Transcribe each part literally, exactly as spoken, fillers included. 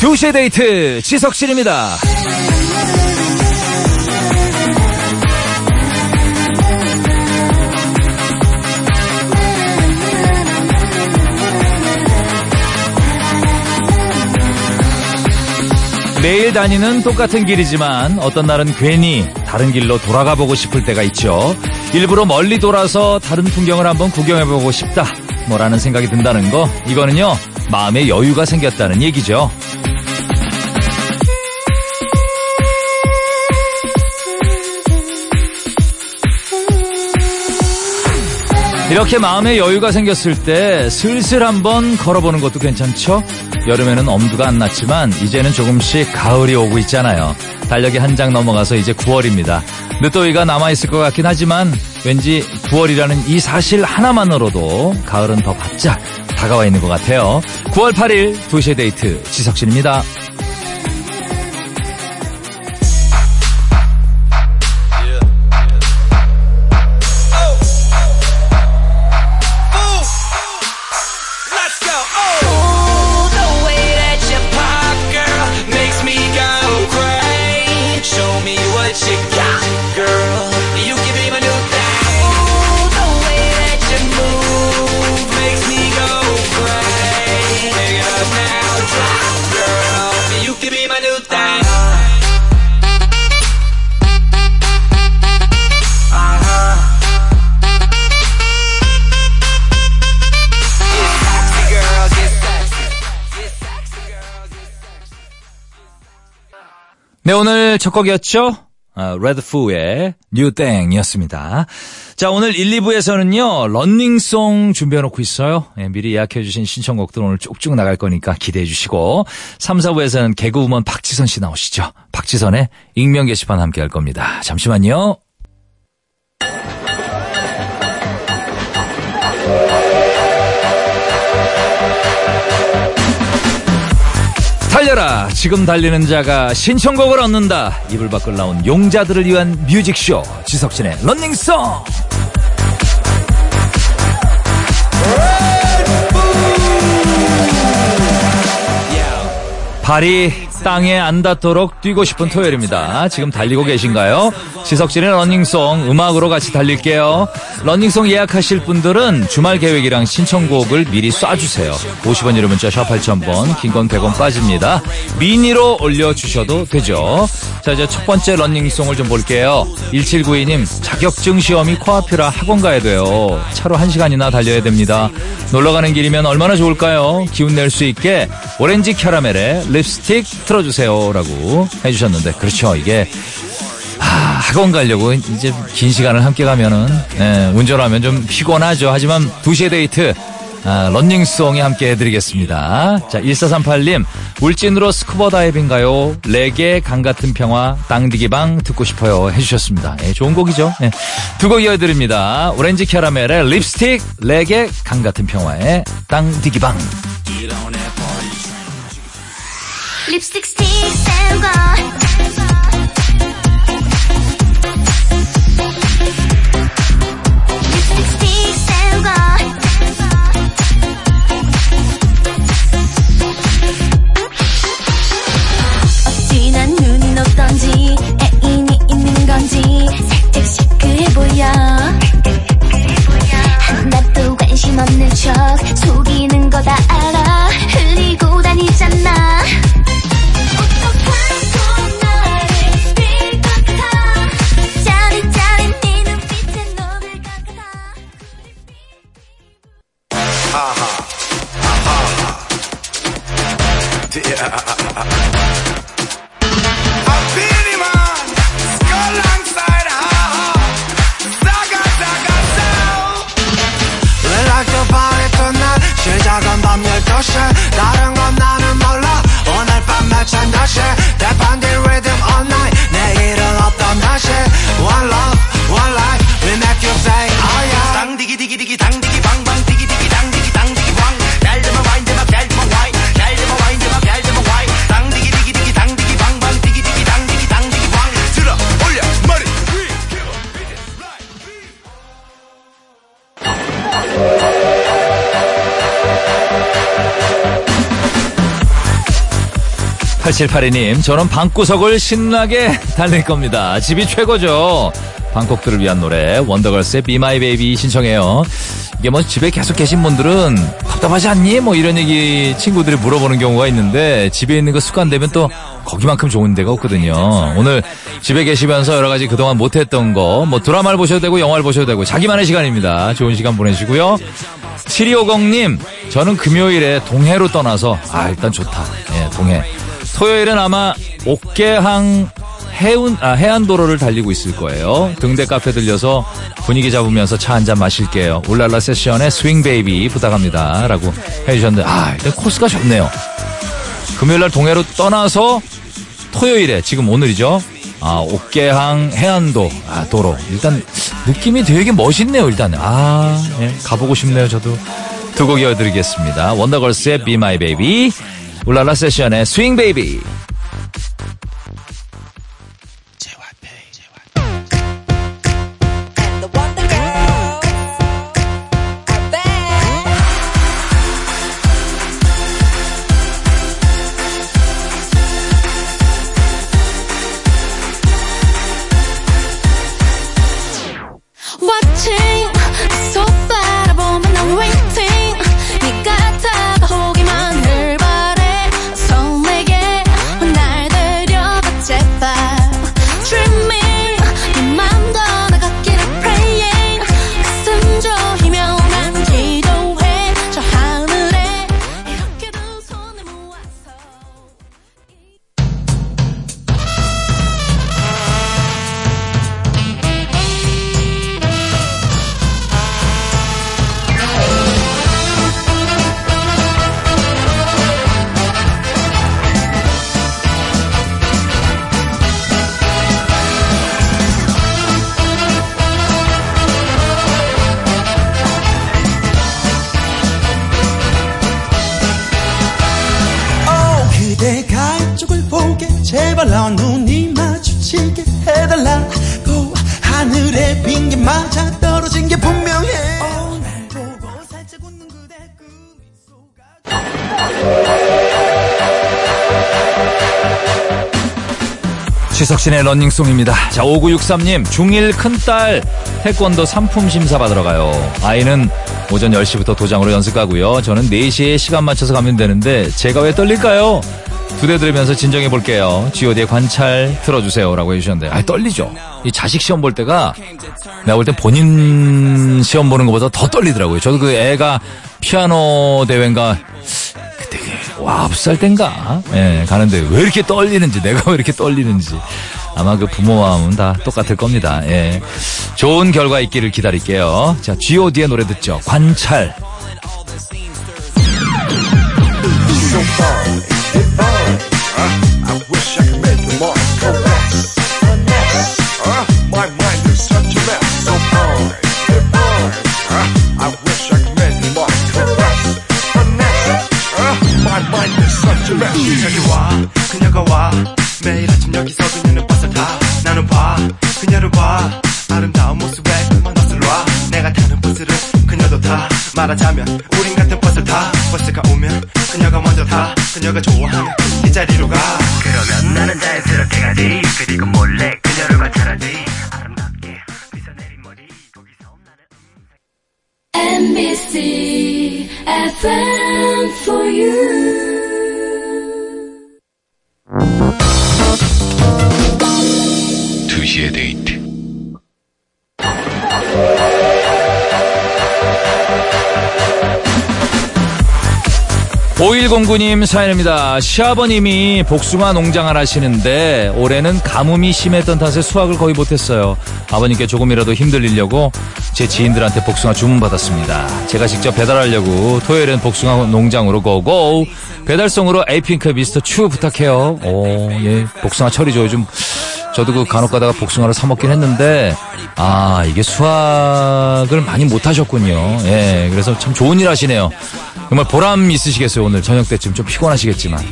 두 시의 데이트 지석진입니다. 매일 다니는 똑같은 길이지만 어떤 날은 괜히 다른 길로 돌아가 보고 싶을 때가 있죠. 일부러 멀리 돌아서 다른 풍경을 한번 구경해보고 싶다 뭐라는 생각이 든다는 거, 이거는요 마음의 여유가 생겼다는 얘기죠. 이렇게 마음의 여유가 생겼을 때 슬슬 한번 걸어보는 것도 괜찮죠? 여름에는 엄두가 안 났지만 이제는 조금씩 가을이 오고 있잖아요. 달력이 한 장 넘어가서 이제 구월입니다. 늦더위가 남아있을 것 같긴 하지만 왠지 구월이라는 이 사실 하나만으로도 가을은 더 바짝 다가와 있는 것 같아요. 구월 팔일 두 시의 데이트 지석진입니다. 네, 오늘 첫 곡이었죠? 아, 레드푸의 뉴땡이었습니다. 자, 오늘 일, 이 부에서는요 러닝송 준비해놓고 있어요. 예, 미리 예약해주신 신청곡들 오늘 쭉쭉 나갈 거니까 기대해주시고, 삼, 사 부에서는 개그우먼 박지선 씨 나오시죠. 박지선의 익명게시판 함께 할 겁니다. 잠시만요. 달려라, 지금 달리는 자가 신청곡을 얻는다. 이불 밖을 나온 용자들을 위한 뮤직쇼 지석진의 런닝송. 발이 땅에 안 닿도록 뛰고 싶은 토요일입니다. 지금 달리고 계신가요? 지석진의 러닝송 음악으로 같이 달릴게요. 러닝송 예약하실 분들은 주말 계획이랑 신청곡을 미리 쏴주세요. 오십 원 유료 문자 샵 팔천 번, 긴 건 백 원 빠집니다. 미니로 올려주셔도 되죠. 자, 이제 첫 번째 러닝송을 좀 볼게요. 일칠구이 님, 자격증 시험이 코앞이라 학원 가야 돼요. 차로 한 시간이나 달려야 됩니다. 놀러가는 길이면 얼마나 좋을까요? 기운 낼 수 있게 오렌지 캐러멜에 립스틱 틀어주세요 라고 해주셨는데, 그렇죠. 이게 하, 학원 가려고 이제 긴 시간을 함께 가면은, 예, 운전하면 좀 피곤하죠. 하지만 두 시의 데이트, 아, 러닝송에 함께 해드리겠습니다. 자, 일사삼팔 님, 울진으로 스쿠버 다이빙가요? 레게 강 같은 평화 땅디기방 듣고 싶어요 해주셨습니다. 예, 좋은 곡이죠. 예, 두 곡 이어드립니다. 오렌지 캐러멜의 립스틱, 레게 강 같은 평화의 땅디기방. 립스틱 스틱 세우고 립스틱 스틱 세우고 어찌나 눈이 높던지 애인이 있는 건지 살짝 시크해 보여, 하나도 관심 없는 척 속이는 거 다 알아. 흘리고 다니잖아. 팔칠팔이 님, 저는 방구석을 신나게 달릴 겁니다. 집이 최고죠. 방콕들을 위한 노래 원더걸스의 Be My Baby 신청해요. 이게 뭐 집에 계속 계신 분들은 답답하지 않니? 뭐 이런 얘기 친구들이 물어보는 경우가 있는데, 집에 있는 거 습관되면 또 거기만큼 좋은 데가 없거든요. 오늘 집에 계시면서 여러 가지 그동안 못했던 거, 뭐 드라마를 보셔도 되고 영화를 보셔도 되고 자기만의 시간입니다. 좋은 시간 보내시고요. 칠이오공 님, 저는 금요일에 동해로 떠나서 아 일단 좋다. 예, 동해. 토요일은 아마 옥계항 해운, 아, 해안도로를 달리고 있을 거예요. 등대 카페 들려서 분위기 잡으면서 차 한잔 마실게요. 울랄라 세션의 스윙 베이비 부탁합니다. 라고 해주셨는데, 아, 일단 코스가 좋네요. 금요일날 동해로 떠나서 토요일에, 지금 오늘이죠. 아, 옥계항 해안도, 아, 도로. 일단 느낌이 되게 멋있네요, 일단. 아, 예, 가보고 싶네요, 저도. 두 곡 이어드리겠습니다. 원더걸스의 Be My Baby, 울랄라 세션의 스윙 베이비. 제발 너 눈이 마주치게 해달라고. 하늘에 빈 게 맞아 떨어진 게 분명해. Oh, 날 보고 살짝 웃는 그대 꿈이 쏟아져. 지석진의 러닝송입니다. 자, 오구육삼 님, 중일 큰딸 태권도 상품 심사 받으러 가요. 아이는 오전 열 시부터 도장으로 연습 가고요. 저는 네 시에 시간 맞춰서 가면 되는데 제가 왜 떨릴까요? 두 대 들으면서 진정해 볼게요. 지 오 디의 관찰 틀어주세요. 라고 해주셨는데, 아, 떨리죠. 이 자식 시험 볼 때가, 내가 볼 때 본인 시험 보는 것보다 더 떨리더라고요. 저도 그 애가 피아노 대회인가, 그때, 와, 아홉 살 땐가? 예, 가는데 왜 이렇게 떨리는지, 내가 왜 이렇게 떨리는지. 아마 그 부모 마음은 다 똑같을 겁니다. 예. 좋은 결과 있기를 기다릴게요. 자, 지 오 디의 노래 듣죠. 관찰. I wish I could make the mark go back. Uh, my mind is such a mess. So far, so far. Uh, I wish I could make the mark go back. Uh, my mind is such a mess. 여기 와, 그녀가 와. 매일 아침 여기서 그녀는 벗을 타. 나는 봐, 그녀를 봐. 아름다운 모습에 그만 벗을 와. 내가 타는 버스를 그녀도 타. 말하자면 우린 같은 버스를 타. 버스가 오면 그녀가 먼저 타. 그녀가 좋아하면 이 자리로 가. 그러면 나는 자연스럽게 가지. 그리고 몰래 그녀를 관찰하지. 아름답게 빗어내린 머리. 거기서 나는 엠비씨 에프엠 for you. 두 시의 데이트. 오일공구 님 사연입니다. 시아버님이 복숭아 농장을 하시는데 올해는 가뭄이 심했던 탓에 수확을 거의 못했어요. 아버님께 조금이라도 힘들리려고 제 지인들한테 복숭아 주문받았습니다. 제가 직접 배달하려고 토요일엔 복숭아 농장으로 고고. 배달송으로 에이핑크 미스터 추 부탁해요. 오, 예, 복숭아 철이죠. 요즘 저도 그 간혹 가다가 복숭아를 사 먹긴 했는데, 아, 이게 수확을 많이 못하셨군요. 예, 그래서 참 좋은 일 하시네요. 정말 보람 있으시겠어요. 오늘 저녁 때쯤 좀 피곤하시겠지만.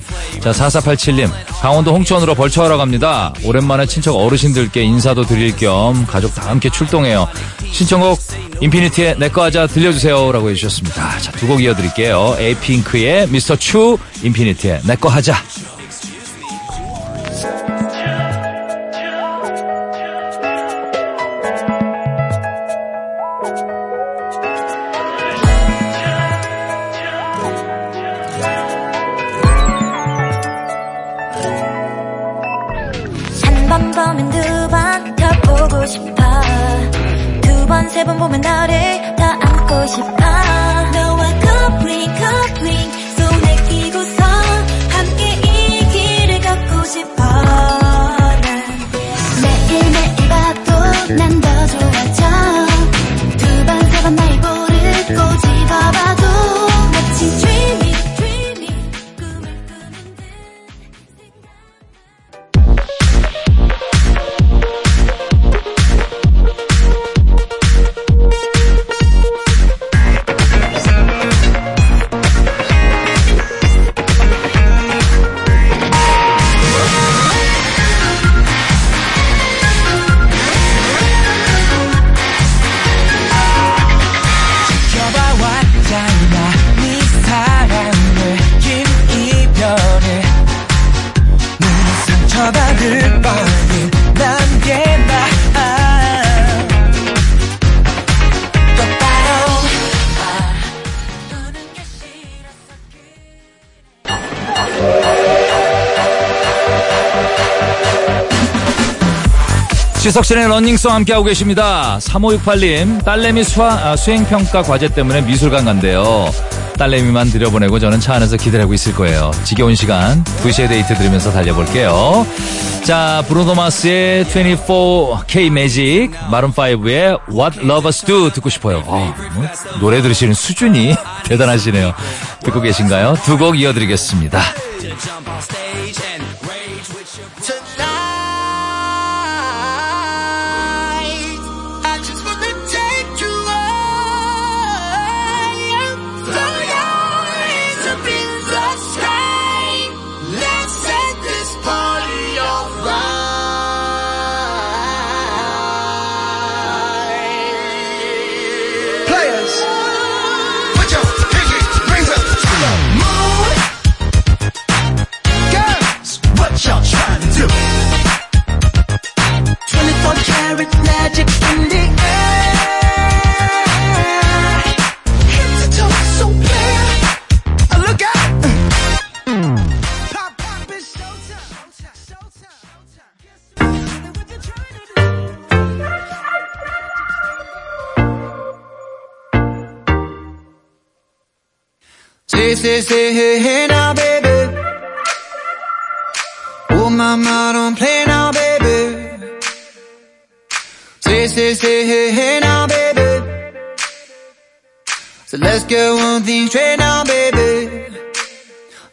자, 사사팔칠 님, 강원도 홍천으로 벌초하러 갑니다. 오랜만에 친척 어르신들께 인사도 드릴 겸 가족 다 함께 출동해요. 신청곡 인피니티의 내꺼 하자 들려주세요. 라고 해주셨습니다. 자, 두 곡 이어드릴게요. 에이핑크의 미스터 추, 인피니티의 내꺼 하자. 처음엔 두 번 더 보고 싶어. 두 번 세 번 보면 너를 더 안고 싶어. 너와 coupling coupling 손에 끼고서 함께 이 길을 걷고 싶어. 난 매일매일 바쁘 난 더 좋아져. 두 번 세 번 날 볼을 꼬집어봐도 마치 dreaming dreaming 꿈을 꾸는 듯 지석진의 러닝송 함께하고 계십니다. 삼오육팔 님, 딸내미 수화, 아, 수행평가 과제 때문에 미술관 간대요. 딸내미만 들여보내고 저는 차 안에서 기다리고 있을 거예요. 지겨운 시간, 두 시에 데이트 들으면서 달려볼게요. 자, 브루노 마스의 이십사 케이 매직, 마룬 파이브의 What Lovers Do 듣고 싶어요. 아, 뭐, 노래 들으시는 수준이 대단하시네요. 듣고 계신가요? 두 곡 이어드리겠습니다. Say, say, hey, hey, now, baby. Oh, mama, don't play now, baby. Say, say, say, hey, hey, now, baby. So let's go on things straight now, baby.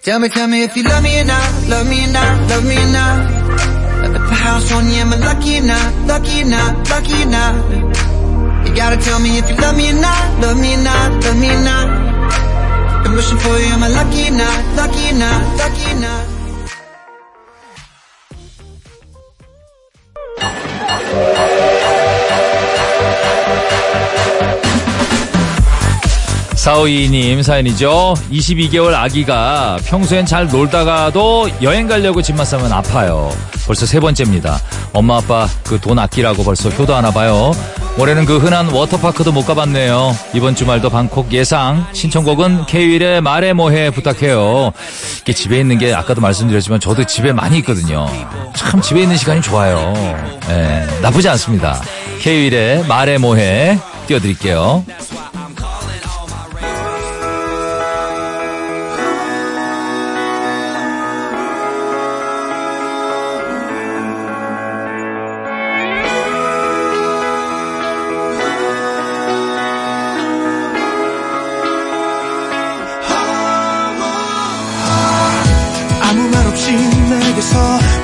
Tell me, tell me if you love me or not, love me or not, love me or not. At the house on you, am I lucky or not, lucky or not, lucky or not. You gotta tell me if you love me or not, love me or not, love me or not. I'm wishing for you, am I lucky or not, lucky or not, lucky or not. 사오이이 님 사연이죠. 이십이 개월 아기가 평소엔 잘 놀다가도 여행 가려고 집만 싸면 아파요. 벌써 세 번째입니다. 엄마 아빠 그 돈 아끼라고 벌써 효도하나 봐요. 올해는 그 흔한 워터파크도 못 가봤네요. 이번 주말도 방콕 예상. 신청곡은 케이윌의 말해 뭐해 부탁해요. 이게 집에 있는 게 아까도 말씀드렸지만 저도 집에 많이 있거든요. 참 집에 있는 시간이 좋아요. 예, 나쁘지 않습니다. 케이윌의 말해 뭐해 띄워드릴게요.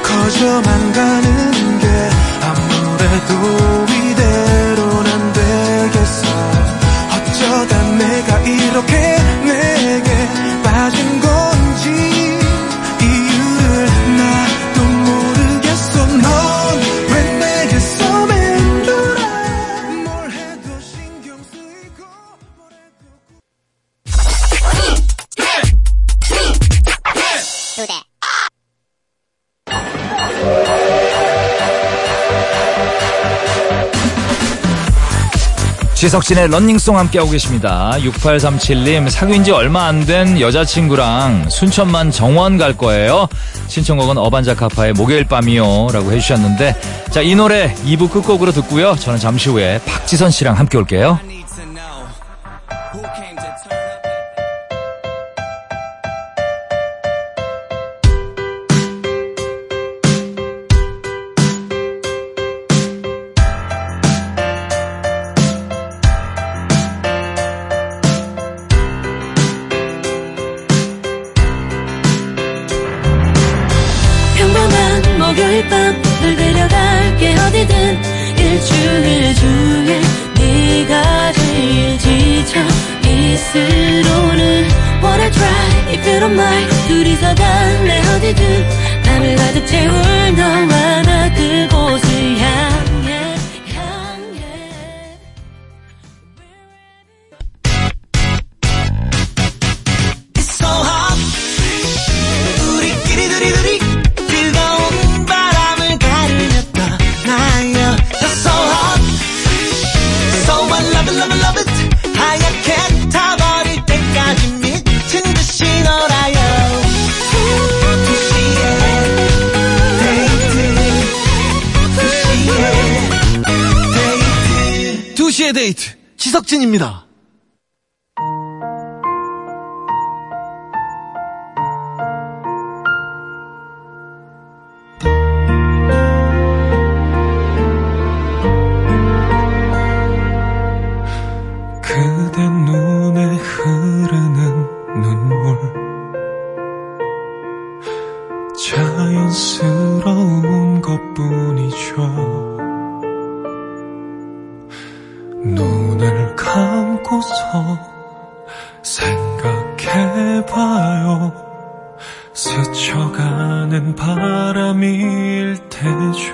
거저만 가는 게 아무래도 이대로는 안 되겠어. 지석진의 런닝송 함께하고 계십니다. 육팔삼칠님 사귄 지 얼마 안 된 여자친구랑 순천만 정원 갈 거예요. 신청곡은 어반자카파의 목요일 밤이요 라고 해주셨는데, 자, 이 노래 이 부 끝곡으로 듣고요. 저는 잠시 후에 박지선 씨랑 함께 올게요. 데이트 지석진입니다. 그대 눈에 흐르는 눈물 자연스러운 것뿐이죠. 눈을 감고서 생각해봐요. 스쳐가는 바람일 테죠.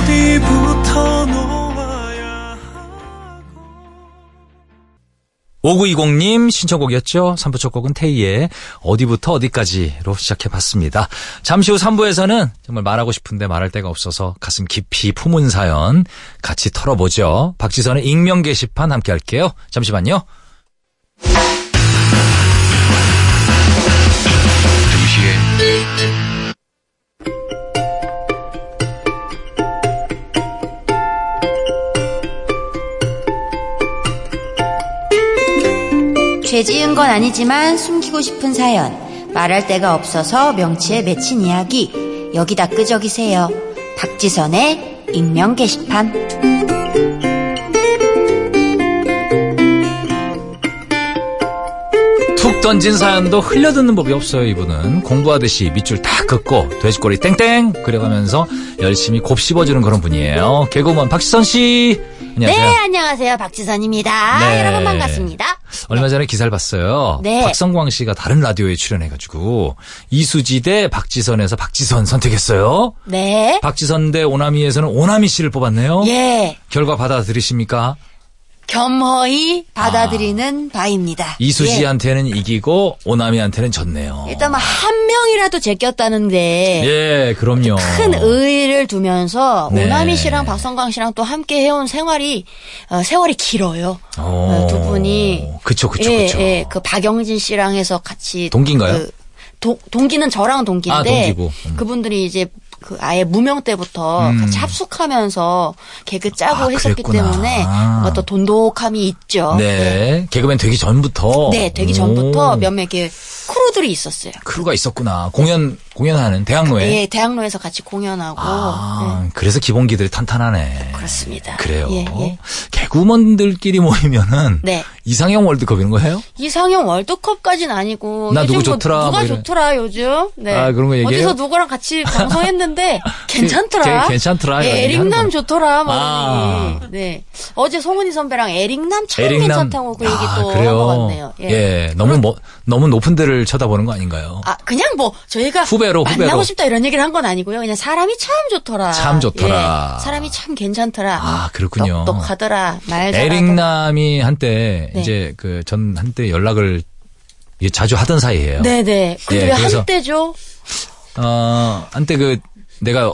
어디부터 놓아야 하고. 오구이공님 신청곡이었죠. 삼 부 첫 곡은 태희의 어디부터 어디까지로 시작해봤습니다. 잠시 후 삼 부에서는 정말 말하고 싶은데 말할 데가 없어서 가슴 깊이 품은 사연 같이 털어보죠. 박지선의 익명 게시판 함께 할게요. 잠시만요. 죄 지은 건 아니지만 숨기고 싶은 사연, 말할 데가 없어서 명치에 맺힌 이야기, 여기다 끄적이세요. 박지선의 익명 게시판. 툭 던진 사연도 흘려듣는 법이 없어요. 이분은 공부하듯이 밑줄 다 긋고 돼지꼬리 땡땡 그려가면서 열심히 곱씹어주는 그런 분이에요. 개그우먼 박지선씨, 안녕하세요. 네, 안녕하세요. 박지선입니다. 네. 여러분 반갑습니다. 얼마 전에 기사를 봤어요. 네. 박성광 씨가 다른 라디오에 출연해가지고 이수지 대 박지선에서 박지선 선택했어요. 네. 박지선 대 오나미에서는 오나미 씨를 뽑았네요. 예. 결과 받아들이십니까? 겸허히 받아드리는 아, 바입니다. 이수지한테는 예. 이기고 오나미한테는 졌네요. 일단 뭐 한 명이라도 제꼈다는데 예, 그럼요. 큰 의의를 두면서 네. 오나미 씨랑 박성광 씨랑 또 함께 해온 생활이 어, 세월이 길어요. 어, 두 분이 그쵸 그쵸 예, 그쵸. 예, 그 박영진 씨랑 해서 같이 동기인가요? 그, 도, 동기는 저랑 동기인데 아, 동기고. 음. 그분들이 이제 그 아예 무명 때부터 음. 같이 합숙하면서 개그 짜고 아, 했었기 그랬구나. 때문에 뭔가 또 돈독함이 있죠. 네. 네. 개그맨 되기 전부터. 네. 되기 오. 전부터 몇몇 이렇게 크루들이 있었어요. 크루가 있었구나. 공연, 공연하는 대학로에. 네. 대학로에서 같이 공연하고. 아, 네. 그래서 기본기들이 탄탄하네. 그렇습니다. 그래요. 예, 예. 개그우먼들끼리 모이면은. 네. 이상형 월드컵 이런 거 해요? 이상형 월드컵까지는 아니고. 나 누구 좋더라. 누가 뭐 좋더라 요즘. 네. 아, 그런 거 얘기해요? 어디서 누구랑 같이 방송했는데. 근데 괜찮더라. 괜찮더라. 예, 에릭남 좋더라. 아. 네. 어제 송은이 선배랑 에릭남 참 괜찮다고 그 얘기 아, 또 한 것 같네요. 예. 예. 너무 뭐, 너무 높은 데를 쳐다보는 거 아닌가요? 아, 그냥 뭐 저희가 후배로 만나고 후배로. 싶다 이런 얘기를 한 건 아니고요. 그냥 사람이 참 좋더라. 참 좋더라. 예. 사람이 참 괜찮더라. 아, 그렇군요. 똑똑하더라. 말 잘하더라. 에릭남이 한때 네. 이제 그 전 한때 연락을 자주 하던 사이예요. 네, 네. 근데 예, 왜 한때죠? 어, 한때 그 내가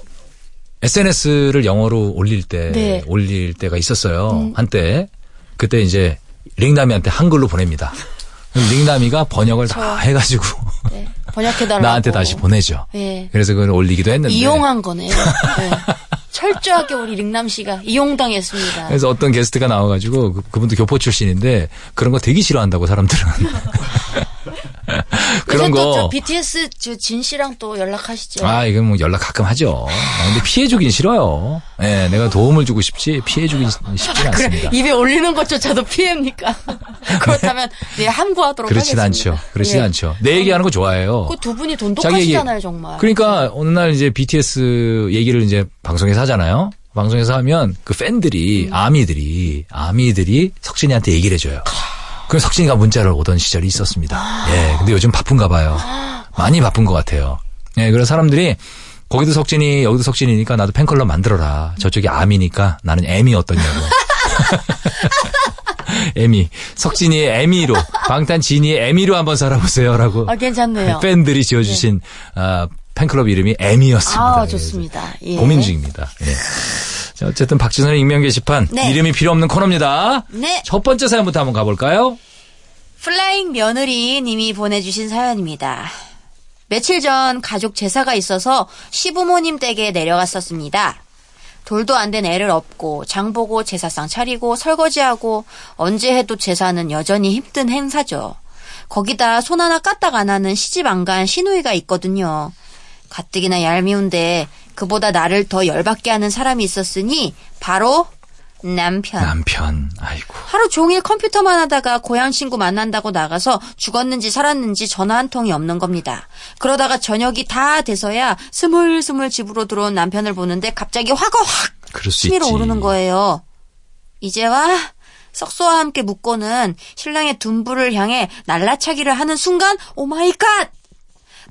에스엔에스를 영어로 올릴 때 네. 올릴 때가 있었어요. 음. 한때 그때 이제 링남이한테 한글로 보냅니다. 링남이가 번역을 저, 다 해가지고 네. 번역해달라고 나한테 다시 보내죠. 네. 그래서 그걸 올리기도 했는데 이용한 거네요. 네. 철저하게 우리 링남 씨가 이용당했습니다. 그래서 어떤 게스트가 나와가지고 그, 그분도 교포 출신인데 그런 거 되게 싫어한다고 사람들은. 그런 거. 저 비티에스 저 진 씨랑 또 연락하시죠. 아, 이건 뭐 연락 가끔 하죠. 아, 근데 피해주긴 싫어요. 예, 네, 내가 도움을 주고 싶지 피해주긴 쉽지 않습니다. 그래, 입에 올리는 것조차도 피해입니까? 그렇다면 네, 함구하도록 그렇진 하겠습니다. 그렇진 않죠. 그렇진 예. 않죠. 내 얘기하는 거 좋아해요. 그 두 분이 돈독하시잖아요, 정말. 그러니까 어느 날 이제 비티에스 얘기를 이제 방송에서 하잖아요. 방송에서 하면 그 팬들이 음. 아미들이 아미들이 석진이한테 얘기를 해줘요. 그래서 석진이가 문자를 오던 시절이 있었습니다. 아~ 예, 근데 요즘 바쁜가 봐요. 많이 바쁜 것 같아요. 예, 그래서 사람들이 거기도 석진이, 여기도 석진이니까 나도 팬클럽 만들어라. 저쪽이 아미니까 나는 애미 어떠냐고. 애미. 석진이의 애미로, 방탄진이의 애미로 한번 살아보세요라고. 아, 괜찮네요. 팬들이 지어주신 네. 아, 팬클럽 이름이 애미였습니다. 아, 좋습니다. 예. 고민 중입니다. 예. 어쨌든 박지선의 익명 게시판 네. 이름이 필요 없는 코너입니다. 네. 첫 번째 사연부터 한번 가볼까요? 플라잉 며느리 님이 보내주신 사연입니다. 며칠 전 가족 제사가 있어서 시부모님 댁에 내려갔었습니다. 돌도 안 된 애를 업고 장보고 제사상 차리고 설거지하고 언제 해도 제사는 여전히 힘든 행사죠. 거기다 손 하나 까딱 안 하는 시집 안 간 시누이가 있거든요. 가뜩이나 얄미운데 그보다 나를 더 열받게 하는 사람이 있었으니 바로 남편. 남편. 아이고. 하루 종일 컴퓨터만 하다가 고향 친구 만난다고 나가서 죽었는지 살았는지 전화 한 통이 없는 겁니다. 그러다가 저녁이 다 돼서야 스물스물 집으로 들어온 남편을 보는데 갑자기 화가 확 치밀어 오르는 거예요. 이제와 석소와 함께 묶고는 신랑의 둔부를 향해 날라차기를 하는 순간 오마이갓!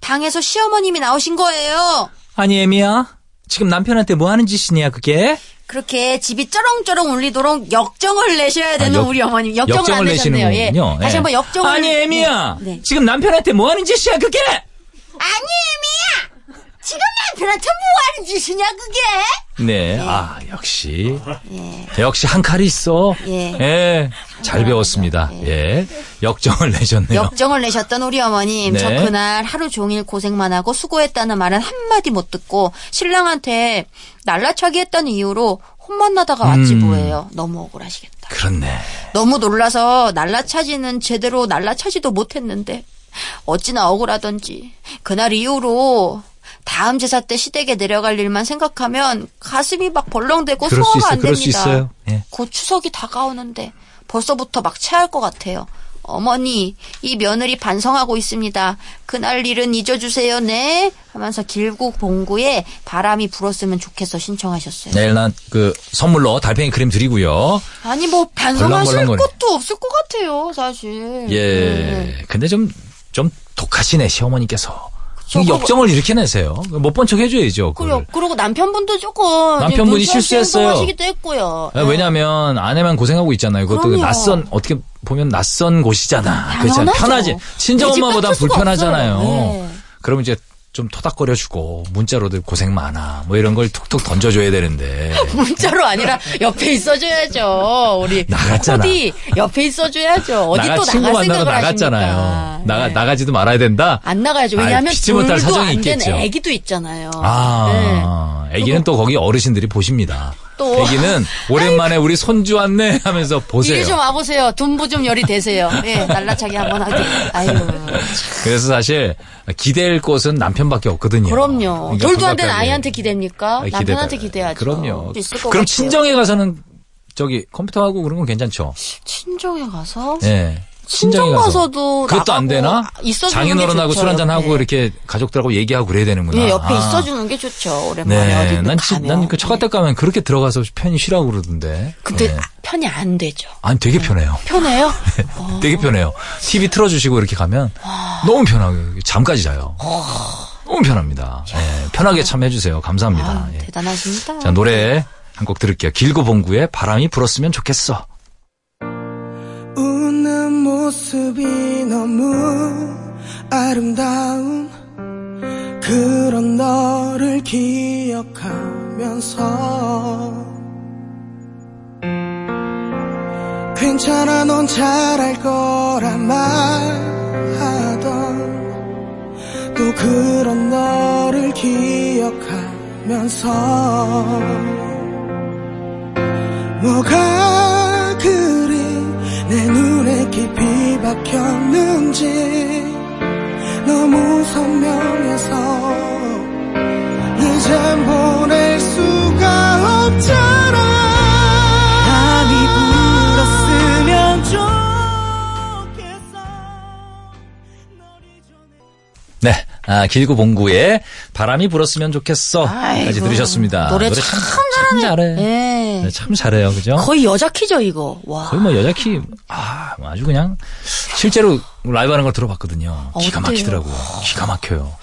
방에서 시어머님이 나오신 거예요. 아니 애미야 지금 남편한테 뭐 하는 짓이냐 그게? 그렇게 집이 쩌렁쩌렁 울리도록 역정을 내셔야 되는 아, 역, 우리 어머님. 역정을, 역정을 안 내셨네요. 예. 예. 다시 한번 역정을. 아니 애미야 네. 네. 지금 남편한테 뭐 하는 짓이야 그게? 아니 애미야 지금 남편한테 뭐 하는 짓이냐 그게? 네. 네. 아 역시 네. 역시 한 칼이 있어. 예. 예. 잘 배웠습니다. 네. 예. 역정을 내셨네요. 역정을 내셨던 우리 어머님. 네. 저 그날 하루 종일 고생만 하고 수고했다는 말은 한마디 못 듣고 신랑한테 날라차기 했다는 이유로 혼만 나다가 왔지 음. 뭐예요. 너무 억울하시겠다. 그렇네. 너무 놀라서 날라차지는 제대로 날라차지도 못했는데 어찌나 억울하던지 그날 이후로 다음 제사 때 시댁에 내려갈 일만 생각하면 가슴이 막 벌렁대고 소화가 안 됩니다. 그럴 수 있어요. 예. 곧 추석이 다가오는데 벌써부터 막 체할 것 같아요. 어머니, 이 며느리 반성하고 있습니다. 그날 일은 잊어주세요, 네. 하면서 길고 봉구에 바람이 불었으면 좋겠어 신청하셨어요. 내일 난 그 선물로 달팽이 크림 드리고요. 아니 뭐 반성하실 것도 없을 것 같아요, 사실. 예, 네. 근데 좀 좀 독하시네 시어머니께서. 역정을 일으켜 내세요. 못 본 척 해줘야죠. 그리고, 그리고 남편분도 조금. 남편분이 실수했어요. 하시기도 했고요. 네. 왜냐하면 아내만 고생하고 있잖아요. 그것도 그럼요. 낯선 어떻게 보면 낯선 곳이잖아. 그렇잖아. 편하지. 친정엄마보다 불편하잖아요. 네. 그러면 이제 좀 토닥거려주고 문자로도 고생 많아. 뭐 이런 걸 툭툭 던져줘야 되는데. 문자로 아니라 옆에 있어줘야죠. 우리 나갔잖아. 어디 옆에 있어줘야죠. 어디 나가, 또 나갈 생각을 나갔잖아요. 하십니까? 나가 네. 나가지도 말아야 된다. 안 나가야죠. 왜냐하면 둘도 안 된 애기도 있잖아요. 아, 네. 애기는 또 거기 어르신들이 보십니다. 또. 애기는 오랜만에 아이고. 우리 손주 왔네 하면서 보세요. 이리 좀 와보세요. 둔부 좀 열이 되세요. 예, 날라차기 한번 하게. 아유. 그래서 사실 기댈 곳은 남편밖에 없거든요. 그럼요. 그러니까 돌도 안 된 아이한테 기대입니까? 기대, 남편한테 기대하죠. 그럼요. 그럼 친정에 가서는 저기 컴퓨터하고 그런 건 괜찮죠? 친정에 가서? 네. 친정 가서도 그것도 안 되나? 장인어른하고 술 한잔 하고 네. 이렇게 가족들하고 얘기하고 그래야 되는구나. 네, 옆에 아. 있어주는 게 좋죠. 오랜만에 네. 어디 난 가면. 난 그 처갓댁 가면 그렇게 들어가서 편히 쉬라고 그러던데. 근데 네. 편히 안 되죠. 아니 되게 편해요. 편해요? 네. 되게 편해요. 티비 틀어주시고 이렇게 가면 와. 너무 편하게 잠까지 자요. 와. 너무 편합니다. 네. 편하게 참여해주세요. 감사합니다. 아, 예. 대단하십니다. 자 노래 한 곡 들을게요. 길고 봉구에 바람이 불었으면 좋겠어. 모습이 너무 아름다운 그런 너를 기억하며 울면서 괜찮아 넌 잘할 거라 말하던 또 그런 너를 기억하면서 뭐가 그리 내 눈에 깊이 박혔는지 너무 선명해서 이젠 보낼 수가 없잖아. 밤이 불었으면 좋겠어. 네, 아, 길고 봉구의 바람이 불었으면 좋겠어 까지 들으셨습니다. 노래, 노래 참, 참 잘해. 예. 네, 참 잘해요, 그죠? 거의 여자 키죠 이거. 와. 거의 뭐 여자 키. 아, 아주 그냥 실제로 라이브하는 걸 들어봤거든요. 아, 기가 막히더라고요. 기가 막혀요.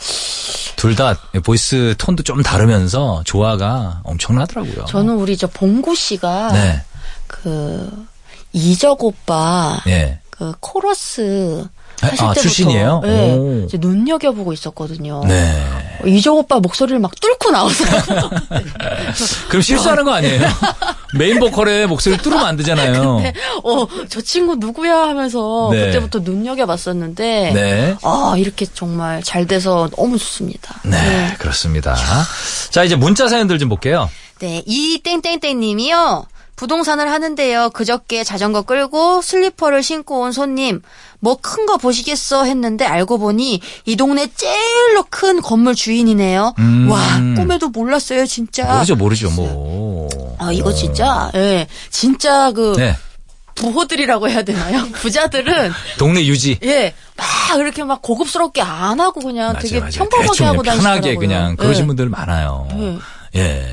둘 다 보이스 톤도 좀 다르면서 조화가 엄청나더라고요. 저는 우리 저 봉구 씨가 네. 그 이적 오빠 네. 그 코러스 하실 아, 때부터 출신이에요? 네, 이제 눈여겨보고 있었거든요. 네. 이적 오빠 목소리를 막 뚫고 나오더라고요. 그럼 실수하는 거 아니에요? 메인 보컬에 목소리를 뚫으면 안 되잖아요. 근데 어, 저 친구 누구야 하면서 네. 그때부터 눈여겨봤었는데 네. 아 이렇게 정말 잘 돼서 너무 좋습니다. 네, 네. 그렇습니다. 자 이제 문자 사연들 좀 볼게요. 네, 이 땡땡땡 님이요. 부동산을 하는데요. 그저께 자전거 끌고 슬리퍼를 신고 온 손님 뭐 큰 거 보시겠어 했는데 알고 보니 이 동네 제일로 큰 건물 주인이네요. 음. 와 꿈에도 몰랐어요 진짜. 모르죠 모르죠 뭐. 아 이거 진짜 예 네, 진짜 그 네. 부호들이라고 해야 되나요? 부자들은 동네 유지 예 막 그렇게 막 고급스럽게 안 하고 그냥 맞아, 되게 맞아. 평범하게 하고 다니시더라고요. 편하게 그냥 그러신 네. 분들 많아요. 네. 예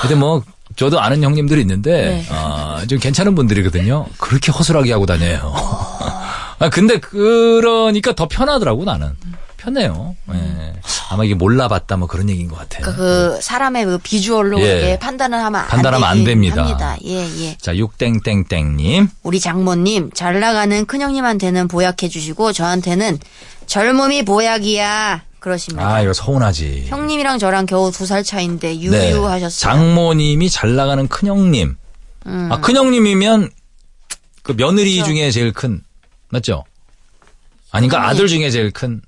근데 뭐 저도 아는 형님들이 있는데, 네. 어, 좀 괜찮은 분들이거든요. 그렇게 허술하게 하고 다녀요. 아, 근데, 그러니까 더 편하더라고, 나는. 편해요. 예. 아마 이게 몰라봤다, 뭐 그런 얘기인 것 같아요. 그러니까 그, 예. 사람의 그 비주얼로 예. 판단을 하면 안, 판단하면 안 됩니다. 합니다. 예, 예. 자, 육땡땡땡님. 우리 장모님, 잘 나가는 큰형님한테는 보약해주시고, 저한테는 젊음이 보약이야. 그러십니다. 아, 이거 서운하지. 형님이랑 저랑 겨우 두 살 차이인데 유유하셨어요. 네. 장모님이 잘 나가는 큰형님. 음. 아, 큰형님이면 그 며느리 그렇죠. 중에 제일 큰. 맞죠? 아닌가? 아들 중에 제일 큰.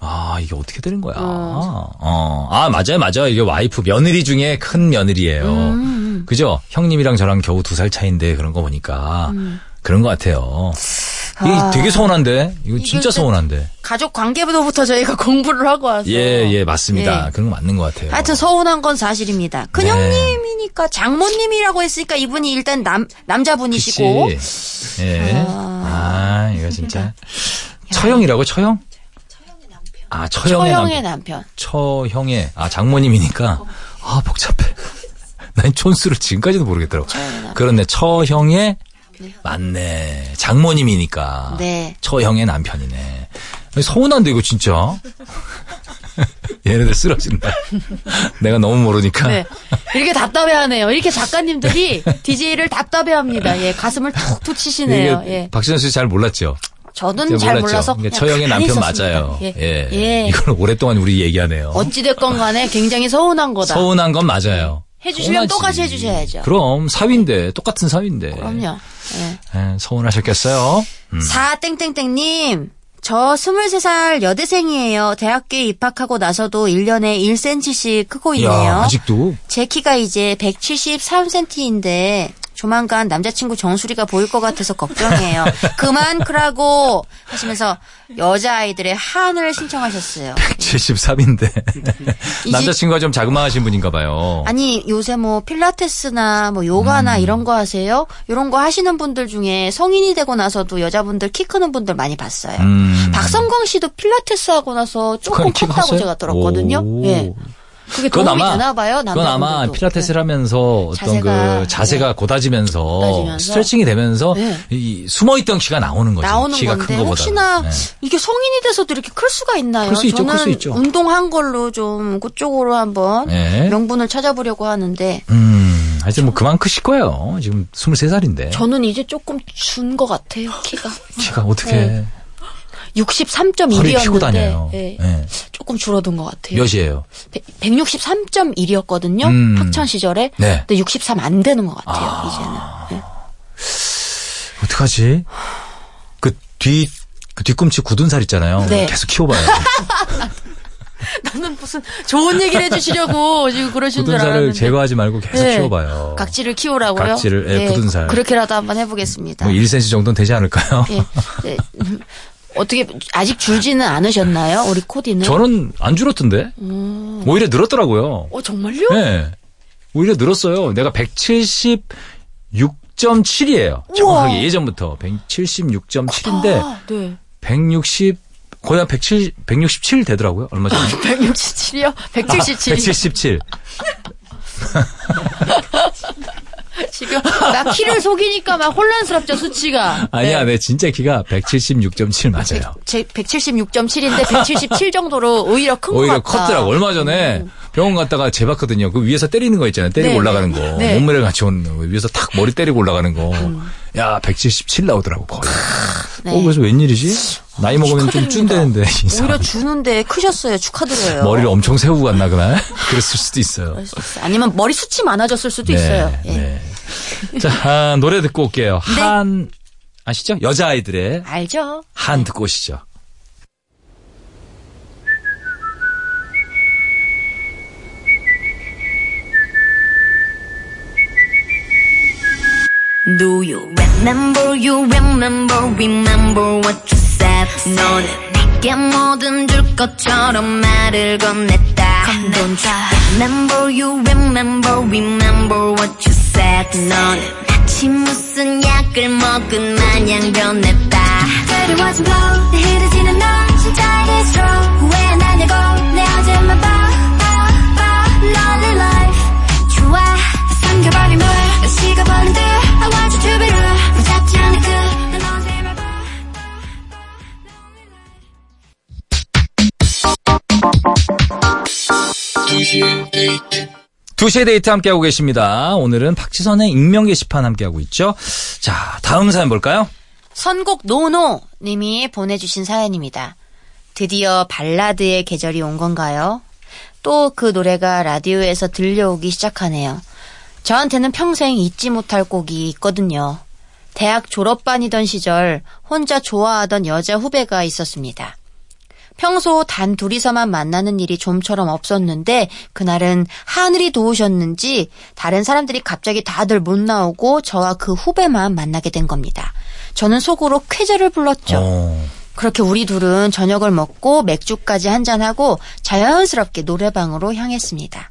아, 이게 어떻게 되는 거야. 어. 어. 아, 맞아요. 맞아요. 이게 와이프 며느리 중에 큰 며느리예요. 음. 그죠? 형님이랑 저랑 겨우 두 살 차이인데 그런 거 보니까 음. 그런 것 같아요. 이게 아, 되게 서운한데? 이거 진짜 서운한데. 가족 관계부터 저희가 공부를 하고 와서. 예, 예, 맞습니다. 예. 그런 거 맞는 것 같아요. 하여튼 서운한 건 사실입니다. 큰형님이니까 네. 장모님이라고 했으니까 이분이 일단 남, 남자분이시고. 그치. 예. 아, 아 이거 진짜. 처형이라고, 처형? 처형의 남편. 아, 처형의, 처형의 남편. 남편. 처형의, 아, 장모님이니까. 아, 복잡해. 난 촌수를 지금까지도 모르겠더라고. 그렇네, 처형의 맞네. 장모님이니까. 네. 처형의 남편이네. 서운한데 이거 진짜. 얘네들 쓰러진다. 내가 너무 모르니까. 네. 이렇게 답답해하네요. 이렇게 작가님들이 디제이를 답답해합니다. 예, 가슴을 툭툭 치시네요. 예. 박지선 씨 잘 몰랐죠? 저는 잘 몰랐죠. 몰라서 그냥 처형의 남편 있었습니다. 맞아요. 예. 예. 예. 이걸 오랫동안 우리 얘기하네요. 어찌됐건 간에 굉장히 서운한 거다. 서운한 건 맞아요. 해주시면 똑같이 해주셔야죠. 그럼 사위인데 똑같은 사위인데. 그럼요. 네. 네, 서운하셨겠어요. 음. 사땡땡땡님. 저 스물세 살 여대생이에요. 대학교에 입학하고 나서도 일 년에 일 센티미터씩 크고 있네요. 이야, 아직도? 제 키가 이제 백칠십삼 센티미터인데 조만간 남자친구 정수리가 보일 것 같아서 걱정해요. 그만 크라고 하시면서 여자아이들의 한을 신청하셨어요. 백칠십삼인데 남자친구가 좀 자그마하신 분인가 봐요. 아니 요새 뭐 필라테스나 뭐 요가나 음. 이런 거 하세요? 이런 거 하시는 분들 중에 성인이 되고 나서도 여자분들 키 크는 분들 많이 봤어요. 음. 박성광 씨도 필라테스 하고 나서 조금 컸다고 하세요? 제가 들었거든요. 예. 그게 그건 도움이 아마, 되나 봐요. 그건 아마 필라테스를 네. 하면서 어떤 자세가, 그 자세가 네. 고다지면서, 고다지면서 스트레칭이 되면서 네. 이 숨어있던 키가 나오는 거죠. 나오는 키가 건데 큰 거보다. 혹시나 네. 이게 성인이 돼서도 이렇게 클 수가 있나요? 클 수 있죠. 클 수 있죠. 운동한 걸로 좀 그쪽으로 한번 네. 명분을 찾아보려고 하는데. 음, 하여튼 뭐 그만 크실 거예요. 지금 스물세 살인데. 저는 이제 조금 준 것 같아요. 키가. 키가 어떻게. 네. 육십삼 점 일이었는데. 허리 피고 다녀요. 네. 네. 조금 줄어든 것 같아요. 몇이에요? 백육십삼 점 일이었거든요. 음. 학창 시절에. 네. 근데 육십삼 안 되는 것 같아요. 아. 이제는. 네. 어떡하지? 그 뒤, 그 뒤꿈치 굳은 살 있잖아요. 네. 계속 키워봐요. 나는 무슨 좋은 얘기를 해주시려고 지금 그러신 줄 알았는데. 굳은 살을 제거하지 말고 계속 네. 키워봐요. 각질을 키우라고요? 각질을, 예, 네. 굳은 살. 그렇게라도 한번 해보겠습니다. 뭐 일 센티미터 정도는 되지 않을까요? 예. 네. 네. 어떻게 아직 줄지는 않으셨나요? 우리 코디는? 저는 안 줄었던데. 음. 오히려 늘었더라고요. 어, 정말요? 네. 오히려 늘었어요. 내가 백칠십육 점 칠이에요. 정확하게 예전부터 백칠십육 점 칠인데 아, 네. 백육십 거의 한 백칠십, 백육십칠 되더라고요. 얼마 전에. 백육십칠이요? 백칠십칠. 아, 백칠십칠. 지금 나 키를 속이니까 막 혼란스럽죠, 수치가. 아니야, 네. 내 진짜 키가 백칠십육 점 칠 맞아요. 제, 제 백칠십육 점 칠인데 백칠십칠 정도로 오히려 큰 거 같다. 오히려 컸더라고. 얼마 전에 음. 병원 갔다가 재봤거든요. 그 위에서 때리는 거 있잖아요. 때리고 네. 올라가는 거. 네. 몸매를 같이 오는 거. 위에서 탁 머리 때리고 올라가는 거. 음. 야, 백칠십칠 나오더라고 거의. 네. 어, 그래서 웬일이지? 나이 먹으면 축하드립니다. 좀 쭌대는데. 오히려 주는데 크셨어요. 축하드려요. 머리를 엄청 세우고 갔나 그날? 그랬을 수도 있어요. 아니면 머리 숱이 많아졌을 수도 네, 있어요. 네. 네. 자, 아, 노래 듣고 올게요. 네. 한 아시죠? 여자아이들의 알죠. 한 듣고 오시죠. Do you remember, you remember, remember what you said? 너는 내게 뭐든 줄 것처럼 말을 건넸다. Don't you remember, you remember, remember what you said? 너는 마치 무슨 약을 먹은 마냥 변했다. Dirty was a blow, 내 흐르지는 너 진짜 it's true. 왜 나냐고 내 어제만 봐, 봐, 봐. Lonely life, 좋아, 삼켜버린 물, 식어버린 듯. 두 시의 데이트. 두 시의 데이트 함께하고 계십니다. 오늘은 박지선의 익명 게시판 함께하고 있죠. 자, 다음 사연 볼까요? 선곡 노노 님이 보내주신 사연입니다. 드디어 발라드의 계절이 온 건가요? 또 그 노래가 라디오에서 들려오기 시작하네요. 저한테는 평생 잊지 못할 곡이 있거든요. 대학 졸업반이던 시절 혼자 좋아하던 여자 후배가 있었습니다. 평소 단 둘이서만 만나는 일이 좀처럼 없었는데 그날은 하늘이 도우셨는지 다른 사람들이 갑자기 다들 못 나오고 저와 그 후배만 만나게 된 겁니다. 저는 속으로 쾌재를 불렀죠. 오. 그렇게 우리 둘은 저녁을 먹고 맥주까지 한잔하고 자연스럽게 노래방으로 향했습니다.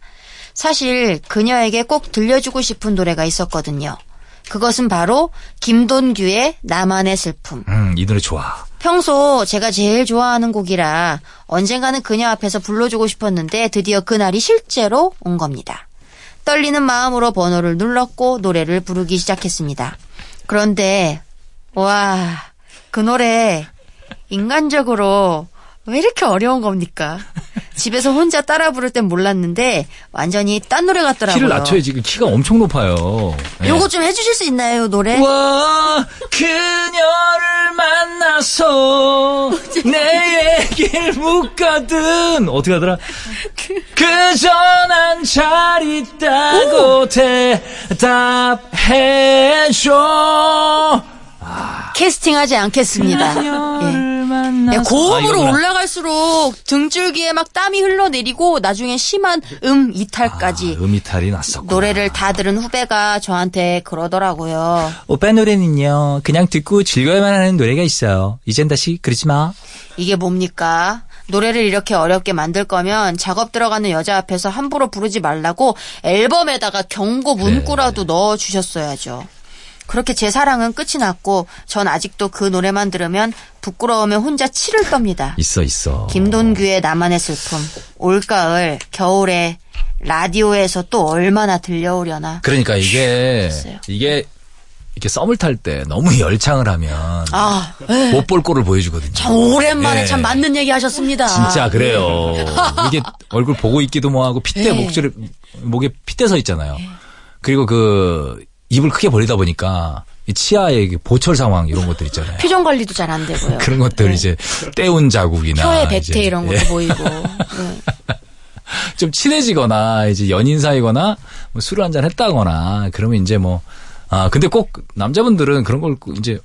사실 그녀에게 꼭 들려주고 싶은 노래가 있었거든요. 그것은 바로 김동규의 나만의 슬픔. 음, 이 노래 좋아. 평소 제가 제일 좋아하는 곡이라 언젠가는 그녀 앞에서 불러주고 싶었는데 드디어 그날이 실제로 온 겁니다. 떨리는 마음으로 번호를 눌렀고 노래를 부르기 시작했습니다. 그런데 와, 그 노래 인간적으로 왜 이렇게 어려운 겁니까? 집에서 혼자 따라 부를 땐 몰랐는데 완전히 딴 노래 같더라고요. 키를 낮춰야지. 지금 키가 엄청 높아요. 네. 요거 좀 해주실 수 있나요, 노래? 와, 그녀를 만나서 내 얘기를 묻거든. 어떻게 하더라? 그저 난 잘 있다고 대답해줘. 아. 캐스팅하지 않겠습니다. 예. 네, 고음으로 아, 올라갈수록 등줄기에 막 땀이 흘러내리고 나중엔 심한 음 이탈까지. 아, 음 이탈이 났었구나. 노래를 다 들은 후배가 저한테 그러더라고요. 오빠 노래는요 그냥 듣고 즐거워만 하는 노래가 있어요. 이젠 다시 그러지 마. 이게 뭡니까? 노래를 이렇게 어렵게 만들 거면 작업 들어가는 여자 앞에서 함부로 부르지 말라고 앨범에다가 경고 문구라도 네. 넣어주셨어야죠. 그렇게 제 사랑은 끝이 났고 전 아직도 그 노래만 들으면 부끄러우면 혼자 치를 떱니다. 있어 있어. 김동규의 나만의 슬픔. 올가을 겨울에 라디오에서 또 얼마나 들려오려나. 그러니까 이게 이게 이렇게 썸을 탈 때 너무 열창을 하면 아, 네. 못 볼 꼴을 보여주거든요. 참 오랜만에 네. 참 맞는 얘기 하셨습니다. 진짜 그래요. 이게 얼굴 보고 있기도 뭐하고 핏대 네. 목줄에 목에 핏대 서 있잖아요. 그리고 그 입을 크게 벌리다 보니까 이 치아의 보철 상황 이런 것들 있잖아요. 표정 관리도 잘 안 되고요. 그런 것들 네. 이제 떼운 자국이나 혀의 백태 이런 것도 예. 보이고. 네. 좀 친해지거나 이제 연인 사이거나 뭐 술을 한잔 했다거나 그러면 이제 뭐 아 근데 꼭 남자분들은 그런 걸 이제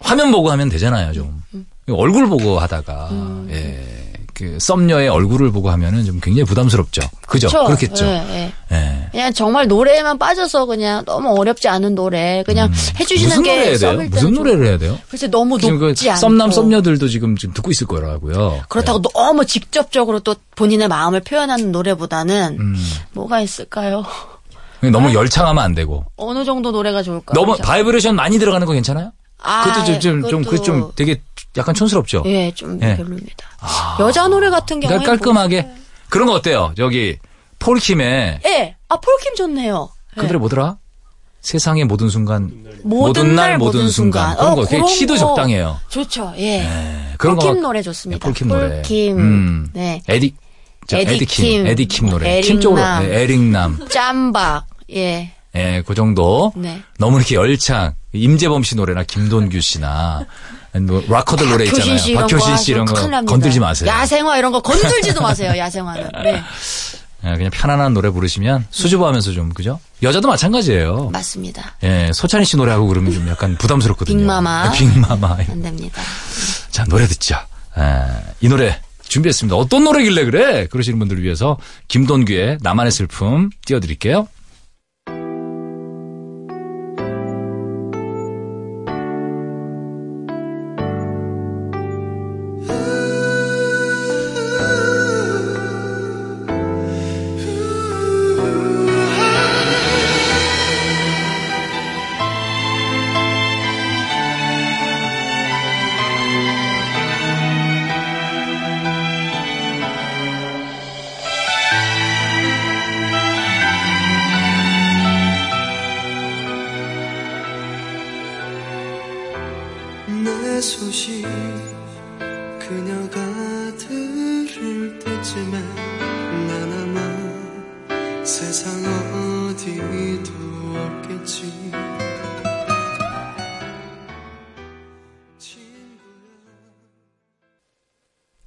화면 보고 하면 되잖아요. 좀 음. 얼굴 보고 하다가 음. 예. 그 썸녀의 얼굴을 보고 하면은 좀 굉장히 부담스럽죠. 그죠? 그쵸? 그렇겠죠. 예, 예. 예. 그냥 정말 노래에만 빠져서 그냥 너무 어렵지 않은 노래 그냥 음. 해주시는 게 썸일 때는 무슨 노래를 해야 돼요? 글쎄 너무 높지 않고. 썸남 썸녀들도 지금, 지금 듣고 있을 거라고요. 그렇다고 예. 너무 직접적으로 또 본인의 마음을 표현하는 노래보다는 음. 뭐가 있을까요? 너무 아, 열창하면 안 되고. 어느 정도 노래가 좋을까요? 너무 바이브레이션 많이 들어가는 거 괜찮아요? 아, 그것도 좀, 예, 좀, 그 좀 되게 약간 촌스럽죠? 예, 좀 예. 별로입니다. 아, 여자 노래 같은 경우에. 그러니까 깔끔하게. 보면... 그런 거 어때요? 저기, 폴킴의. 예. 아, 폴킴 좋네요. 그 노래 예. 뭐더라? 세상의 모든 순간. 모든 날, 모든, 날, 모든 순간. 순간. 그런 어, 거. 그런 키도 거. 적당해요. 좋죠. 예. 예. 그런 폴킴 거. 노래 좋습니다. 예, 폴킴 노래. 폴킴. 음. 네. 에릭. 에릭킴. 에릭킴 노래. 에릭남. 킴 쪽으로. 네, 에릭남. 짬박. 예. 예, 그 정도. 네. 너무 이렇게 열창. 임재범 씨 노래나 김동규 씨나 뭐 락커들 노래 있잖아요. 씨 박효신 씨 이런 거 건들지 마세요. 야생화 이런 거 건들지도 마세요. 야생화는. 네. 그냥 편안한 노래 부르시면 수줍어하면서 좀 그죠? 여자도 마찬가지예요. 맞습니다. 예, 소찬희 씨 노래하고 그러면 좀 약간 부담스럽거든요. 빅마마. 빅마마. 안 됩니다. 자, 노래 듣죠. 예, 이 노래 준비했습니다. 어떤 노래길래 그래? 그러시는 분들을 위해서 김동규의 나만의 슬픔 띄워드릴게요.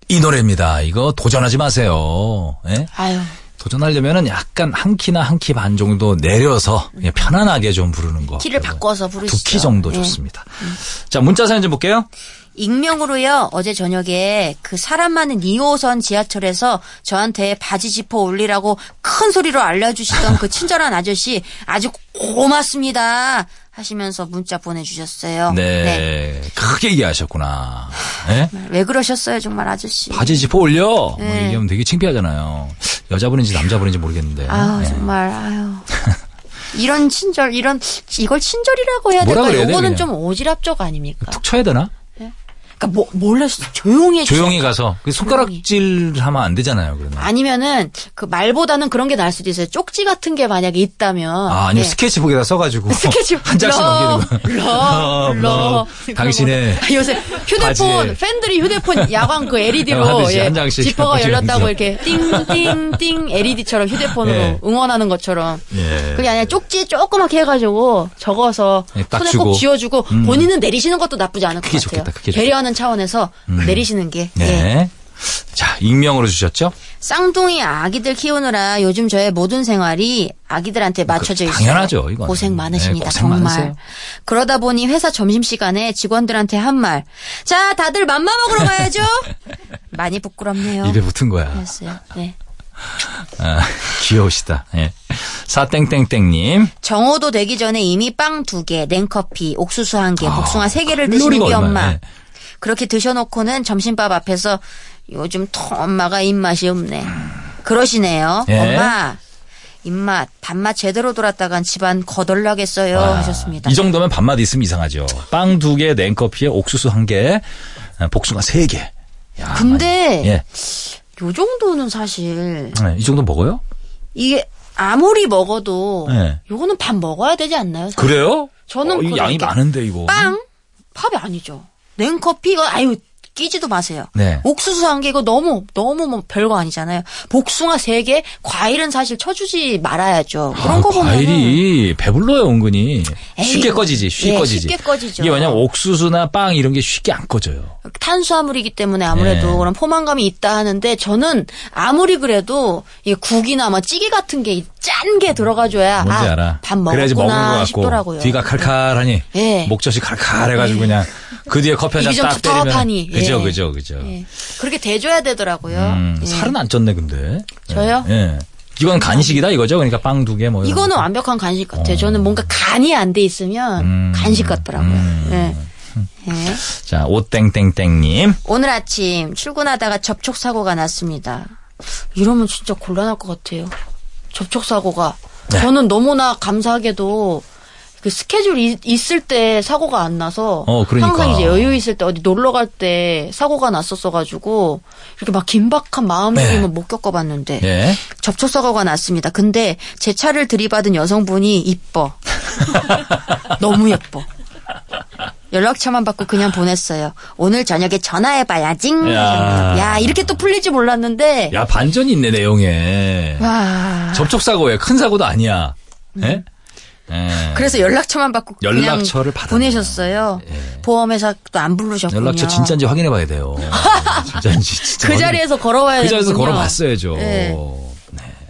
이 노래입니다. 이거 도전하지 마세요. 예? 아유. 도전하려면은 약간 한 키나 한 키 반 정도 내려서 그냥 편안하게 좀 부르는 거. 키를 바꿔서 부르시죠. 두 키 정도 네. 좋습니다. 음. 자, 문자 사연 좀 볼게요. 익명으로요. 어제 저녁에 그 사람 많은 이 호선 지하철에서 저한테 바지 지퍼 올리라고 큰 소리로 알려주시던 그 친절한 아저씨 아주 고맙습니다 하시면서 문자 보내주셨어요. 네, 네. 크게 얘기하셨구나. 네? 왜 그러셨어요 정말 아저씨. 바지 지퍼 올려. 네. 뭐 얘기하면 되게 창피하잖아요. 여자분인지 남자분인지 모르겠는데. 아유 네. 정말 아유. 이런 친절 이런 이걸 친절이라고 해야 될까요? 이거는 그냥. 좀 오지랖적 아닙니까? 툭 쳐야 되나? 그니까, 뭐, 몰래 조용히 해주세요. 조용히 가서. 손가락질 하면 안 되잖아요, 그러면. 아니면은, 그 말보다는 그런 게 나을 수도 있어요. 쪽지 같은 게 만약에 있다면. 아, 아니면 네. 스케치북에다 써가지고. 스케치북. 한 장씩 넘기는 거. 러, 러. 당신의. 요새 휴대폰, 팬들이 휴대폰 야광 그 엘이디로. 예, 한 장씩. 지퍼가 열렸다고 이렇게 띵띵띵 엘이디처럼 휴대폰으로 예. 응원하는 것처럼. 예. 그게 아니라 쪽지 조그맣게 해가지고 적어서. 예, 손에 주고. 꼭 쥐어주고. 음. 본인은 내리시는 것도 나쁘지 않을 것 같아요. 좋겠다, 그게 좋겠다. 차원에서 음. 내리시는 게. 네. 예. 자, 익명으로 주셨죠? 쌍둥이 아기들 키우느라 요즘 저의 모든 생활이 아기들한테 맞춰져 있어요. 당연하죠. 이건. 고생 많으십니다. 네, 고생 정말. 많으세요. 그러다 보니 회사 점심시간에 직원들한테 한 말. 자, 다들 맘마 먹으러 가야죠. 많이 부끄럽네요. 입에 붙은 거야. 그랬어요. 네. 아, 귀여우시다. 예. 사땡땡땡님. 정오도 되기 전에 이미 빵 두 개, 냉커피, 옥수수 한 개, 아, 복숭아 세 개를 드시는 우리 엄마. 예. 그렇게 드셔놓고는 점심밥 앞에서 요즘 통 엄마가 입맛이 없네. 그러시네요. 예. 엄마. 입맛, 밥맛 제대로 돌았다간 집안 거덜 나겠어요. 아, 하셨습니다. 이 정도면 밥맛 있으면 이상하죠. 빵 두 개, 냉커피에 옥수수 한 개, 복숭아 세 개. 야, 근데 예. 요 정도는 사실. 네, 이 정도 먹어요? 이게 아무리 먹어도 네. 요거는 밥 먹어야 되지 않나요? 사실? 그래요? 저는 어, 양이 많은데 이거. 빵? 밥이 아니죠. 냉커피? 아유 끼지도 마세요. 네. 옥수수 한 개 이거 너무 너무 뭐 별거 아니잖아요. 복숭아 세 개, 과일은 사실 쳐주지 말아야죠. 그런 아, 거 보면 과일이 배불러요 은근히. 에이, 쉽게 꺼지지, 쉽게 예, 꺼지지. 쉽게 꺼지죠. 이게 왜냐면 옥수수나 빵 이런 게 쉽게 안 꺼져요. 탄수화물이기 때문에 아무래도 네. 그런 포만감이 있다 하는데 저는 아무리 그래도 이 국이나 뭐 찌개 같은 게 짠 게 들어가줘야 뭔지 아, 알아. 밥 먹었구나 싶더라고요. 뒤가 칼칼하니 네. 목젖이 칼칼해가지고 네. 그냥 그 뒤에 커피 한 잔 딱 때리면 그죠, 예. 그죠, 그죠. 예. 그렇게 대줘야 되더라고요. 음, 예. 살은 안 쪘네, 근데. 저요? 예. 이건 간식이다 이거죠? 그러니까 빵 두 개 뭐. 이거는 거. 완벽한 간식 같아요. 어. 저는 뭔가 간이 안 돼 있으면 음. 간식 같더라고요. 음. 예. 네. 자, 오땡땡땡님. 오늘 아침 출근하다가 접촉사고가 났습니다. 이러면 진짜 곤란할 것 같아요. 접촉사고가. 네. 저는 너무나 감사하게도 그 스케줄이 있을 때 사고가 안 나서 어, 그러니까. 항상 이제 여유 있을 때 어디 놀러 갈 때 사고가 났었어가지고 이렇게 막 긴박한 마음이면 네. 못 겪어봤는데 네. 접촉사고가 났습니다. 근데 제 차를 들이받은 여성분이 이뻐. 너무 예뻐. 연락처만 받고 그냥 보냈어요. 오늘 저녁에 전화해봐야지. 야, 야 이렇게 또 풀릴지 몰랐는데. 야 반전이 있네 내용에. 와. 접촉사고예요. 큰 사고도 아니야. 음. 예? 예. 그래서 연락처만 받고 연락처를 그냥 보내셨어요. 예. 보험회사도 안 부르셨군요. 연락처 진짜인지 확인해봐야 돼요. 진짜인지. 진짜 그 확인. 자리에서 걸어봐야 돼요. 그 자리에서 되는군요. 걸어봤어야죠. 예.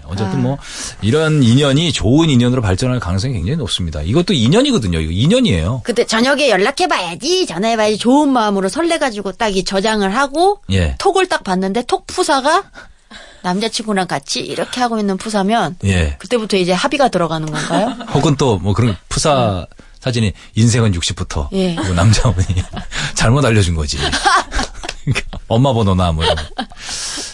어쨌든 아. 뭐 이런 인연이 좋은 인연으로 발전할 가능성이 굉장히 높습니다. 이것도 인연이거든요. 이거 인연이에요. 근데 저녁에 연락해봐야지, 전화해봐야지 좋은 마음으로 설레가지고 딱 이 저장을 하고 예. 톡을 딱 봤는데 톡 푸사가 남자친구랑 같이 이렇게 하고 있는 푸사면 예. 그때부터 이제 합의가 들어가는 건가요? 혹은 또 뭐 그런 푸사 사진이 인생은 육십부터 예. 남자분이 잘못 알려준 거지. 엄마 번호나 뭐.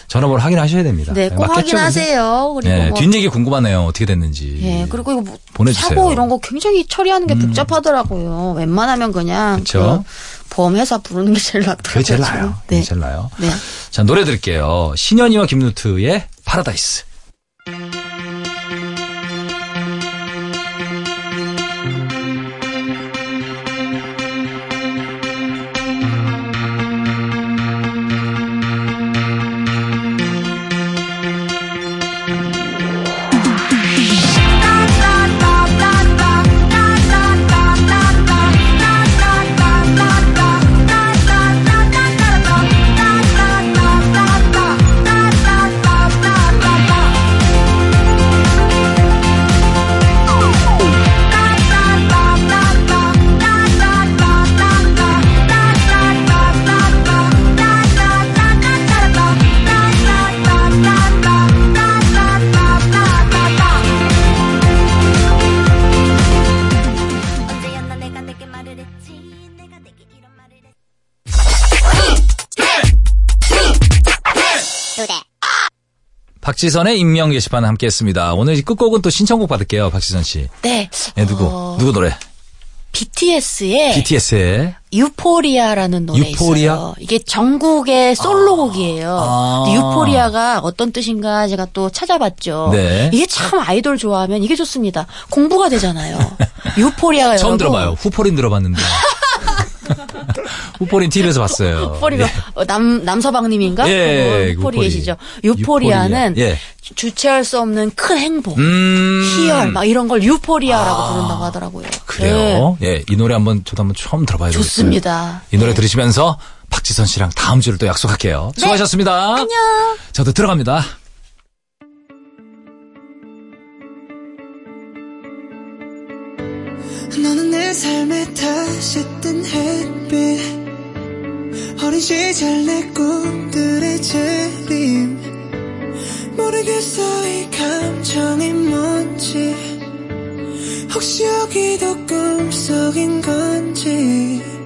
전화번호 확인하셔야 됩니다. 네, 꼭 맞겠죠, 확인하세요. 그리고 네, 뭐 뒷얘기 궁금하네요. 어떻게 됐는지. 네, 그리고 이거 뭐 보내주세요. 사고 이런 거 굉장히 처리하는 게 음. 복잡하더라고요. 웬만하면 그냥 그렇죠. 그 보험회사 부르는 게 제일 낫더라고요. 그게 제일 나아요. 네. 제일 나아요. 네. 자, 노래 들을게요. 신현이와 김누트의 파라다이스. 박지선의 익명 게시판 함께 했습니다. 오늘 끝곡은 또 신청곡 받을게요, 박지선 씨. 네. 네 누구? 어... 누구 노래? 비티에스의. 비티에스의. 유포리아라는 노래 유포리아? 있어요. 이게 전국의 솔로곡이에요. 아. 유포리아가 어떤 뜻인가 제가 또 찾아봤죠. 네. 이게 참 아이돌 좋아하면 이게 좋습니다. 공부가 되잖아요. 유포리아가 처음 여러분. 들어봐요. 후포린 들어봤는데. 후포린 티비에서 봤어요. 후포리가 예. 남 남서방님인가? 예, 어, 후포리 계시죠. 유포리아는 유포리아. 예. 주체할 수 없는 큰 행복, 음~ 희열 막 이런 걸 유포리아라고 아~ 부른다고 하더라고요. 그래요? 예. 예, 이 노래 한번 저도 한번 처음 들어봐야 되겠어요. 좋습니다. 이 노래 네. 들으시면서 박지선 씨랑 다음 주를 또 약속할게요. 네. 수고하셨습니다. 안녕. 저도 들어갑니다. 너는 내 삶에 다시 뜬 햇빛 어린 시절 내 꿈들의 재림 모르겠어 이 감정이 뭔지 혹시 여기도 꿈속인 건지